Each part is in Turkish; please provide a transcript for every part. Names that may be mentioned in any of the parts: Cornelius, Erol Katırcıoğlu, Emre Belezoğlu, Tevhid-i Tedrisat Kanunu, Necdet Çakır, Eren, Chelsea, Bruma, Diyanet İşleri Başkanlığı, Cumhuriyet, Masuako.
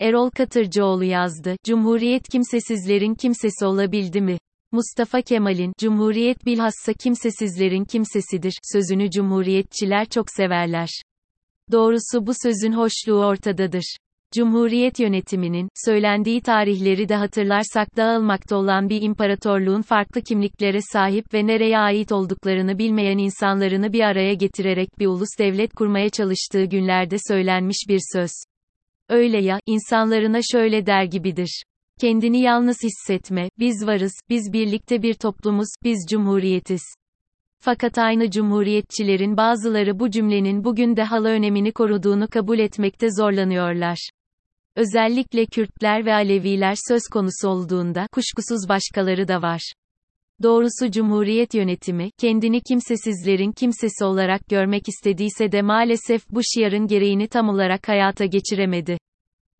Erol Katırcıoğlu yazdı. Cumhuriyet kimsesizlerin kimsesi olabildi mi? Mustafa Kemal'in, Cumhuriyet bilhassa kimsesizlerin kimsesidir, sözünü cumhuriyetçiler çok severler. Doğrusu bu sözün hoşluğu ortadadır. Cumhuriyet yönetiminin, söylendiği tarihleri de hatırlarsak dağılmakta olan bir imparatorluğun farklı kimliklere sahip ve nereye ait olduklarını bilmeyen insanlarını bir araya getirerek bir ulus devlet kurmaya çalıştığı günlerde söylenmiş bir söz. Öyle ya, insanlarına şöyle der gibidir. Kendini yalnız hissetme, biz varız, biz birlikte bir toplumuz, biz cumhuriyetiz. Fakat aynı cumhuriyetçilerin bazıları bu cümlenin bugün de hala önemini koruduğunu kabul etmekte zorlanıyorlar. Özellikle Kürtler ve Aleviler söz konusu olduğunda, kuşkusuz başkaları da var. Doğrusu Cumhuriyet yönetimi, kendini kimsesizlerin kimsesi olarak görmek istediyse de maalesef bu şiarın gereğini tam olarak hayata geçiremedi.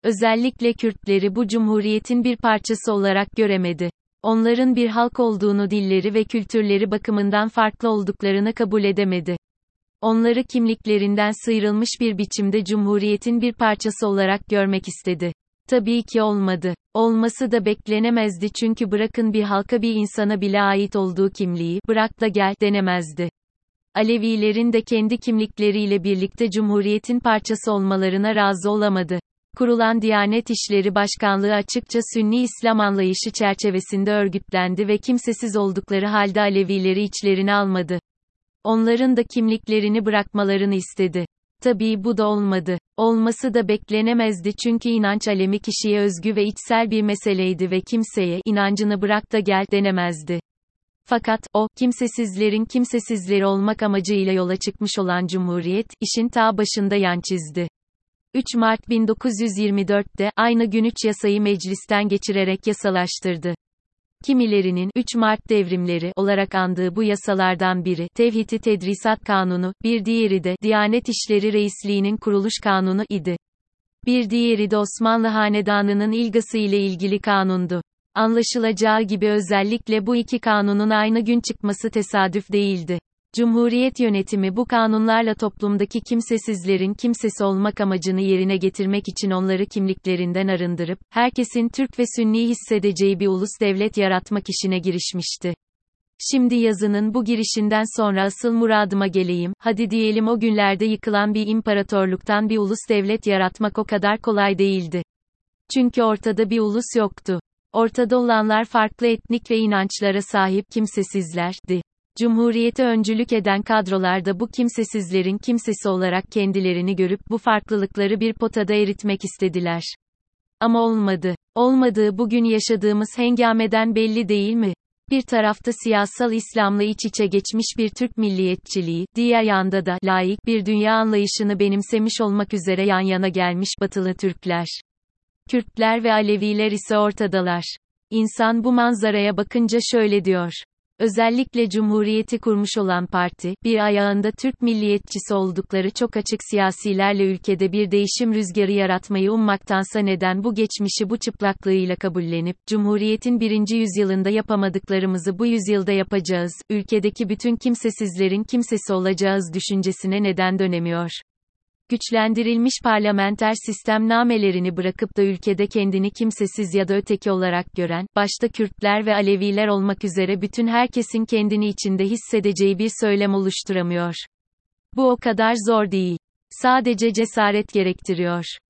Özellikle Kürtleri bu cumhuriyetin bir parçası olarak göremedi. Onların bir halk olduğunu dilleri ve kültürleri bakımından farklı olduklarını kabul edemedi. Onları kimliklerinden sıyrılmış bir biçimde cumhuriyetin bir parçası olarak görmek istedi. Tabii ki olmadı. Olması da beklenemezdi çünkü bırakın bir halka bir insana bile ait olduğu kimliği, bırak da gel, denemezdi. Alevilerin de kendi kimlikleriyle birlikte cumhuriyetin parçası olmalarına razı olamadı. Kurulan Diyanet İşleri Başkanlığı açıkça Sünni İslam anlayışı çerçevesinde örgütlendi ve kimsesiz oldukları halde Alevileri içlerine almadı. Onların da kimliklerini bırakmalarını istedi. Tabii bu da olmadı. Olması da beklenemezdi çünkü inanç alemi kişiye özgü ve içsel bir meseleydi ve kimseye inancını bırak da gel denemezdi. Fakat o, kimsesizlerin kimsesizleri olmak amacıyla yola çıkmış olan Cumhuriyet, işin ta başında yan çizdi. 3 Mart 1924'te, aynı gün 3 yasayı meclisten geçirerek yasalaştırdı. Kimilerinin, 3 Mart devrimleri olarak andığı bu yasalardan biri, Tevhid-i Tedrisat Kanunu, bir diğeri de, Diyanet İşleri Reisliği'nin kuruluş kanunu idi. Bir diğeri de Osmanlı Hanedanı'nın ilgası ile ilgili kanundu. Anlaşılacağı gibi özellikle bu iki kanunun aynı gün çıkması tesadüf değildi. Cumhuriyet yönetimi bu kanunlarla toplumdaki kimsesizlerin kimsesi olmak amacını yerine getirmek için onları kimliklerinden arındırıp, herkesin Türk ve Sünni hissedeceği bir ulus devlet yaratmak işine girişmişti. Şimdi yazının bu girişinden sonra asıl muradıma geleyim, hadi diyelim o günlerde yıkılan bir imparatorluktan bir ulus devlet yaratmak o kadar kolay değildi. Çünkü ortada bir ulus yoktu. Ortada olanlar farklı etnik ve inançlara sahip kimsesizlerdi. Cumhuriyete öncülük eden kadrolar da bu kimsesizlerin kimsesi olarak kendilerini görüp bu farklılıkları bir potada eritmek istediler. Ama olmadı. Olmadığı bugün yaşadığımız hengameden belli değil mi? Bir tarafta siyasal İslam'la iç içe geçmiş bir Türk milliyetçiliği, diğer yanda da laik bir dünya anlayışını benimsemiş olmak üzere yan yana gelmiş Batılı Türkler. Kürtler ve Aleviler ise ortadalar. İnsan bu manzaraya bakınca şöyle diyor. Özellikle Cumhuriyeti kurmuş olan parti, bir ayağında Türk milliyetçisi oldukları çok açık siyasilerle ülkede bir değişim rüzgarı yaratmayı ummaktansa neden bu geçmişi bu çıplaklığıyla kabullenip, Cumhuriyetin birinci yüzyılında yapamadıklarımızı bu yüzyılda yapacağız, ülkedeki bütün kimsesizlerin kimsesi olacağız düşüncesine neden dönemiyor? Güçlendirilmiş parlamenter sistem namelerini bırakıp da ülkede kendini kimsesiz ya da öteki olarak gören, başta Kürtler ve Aleviler olmak üzere bütün herkesin kendini içinde hissedeceği bir söylem oluşturamıyor. Bu o kadar zor değil. Sadece cesaret gerektiriyor.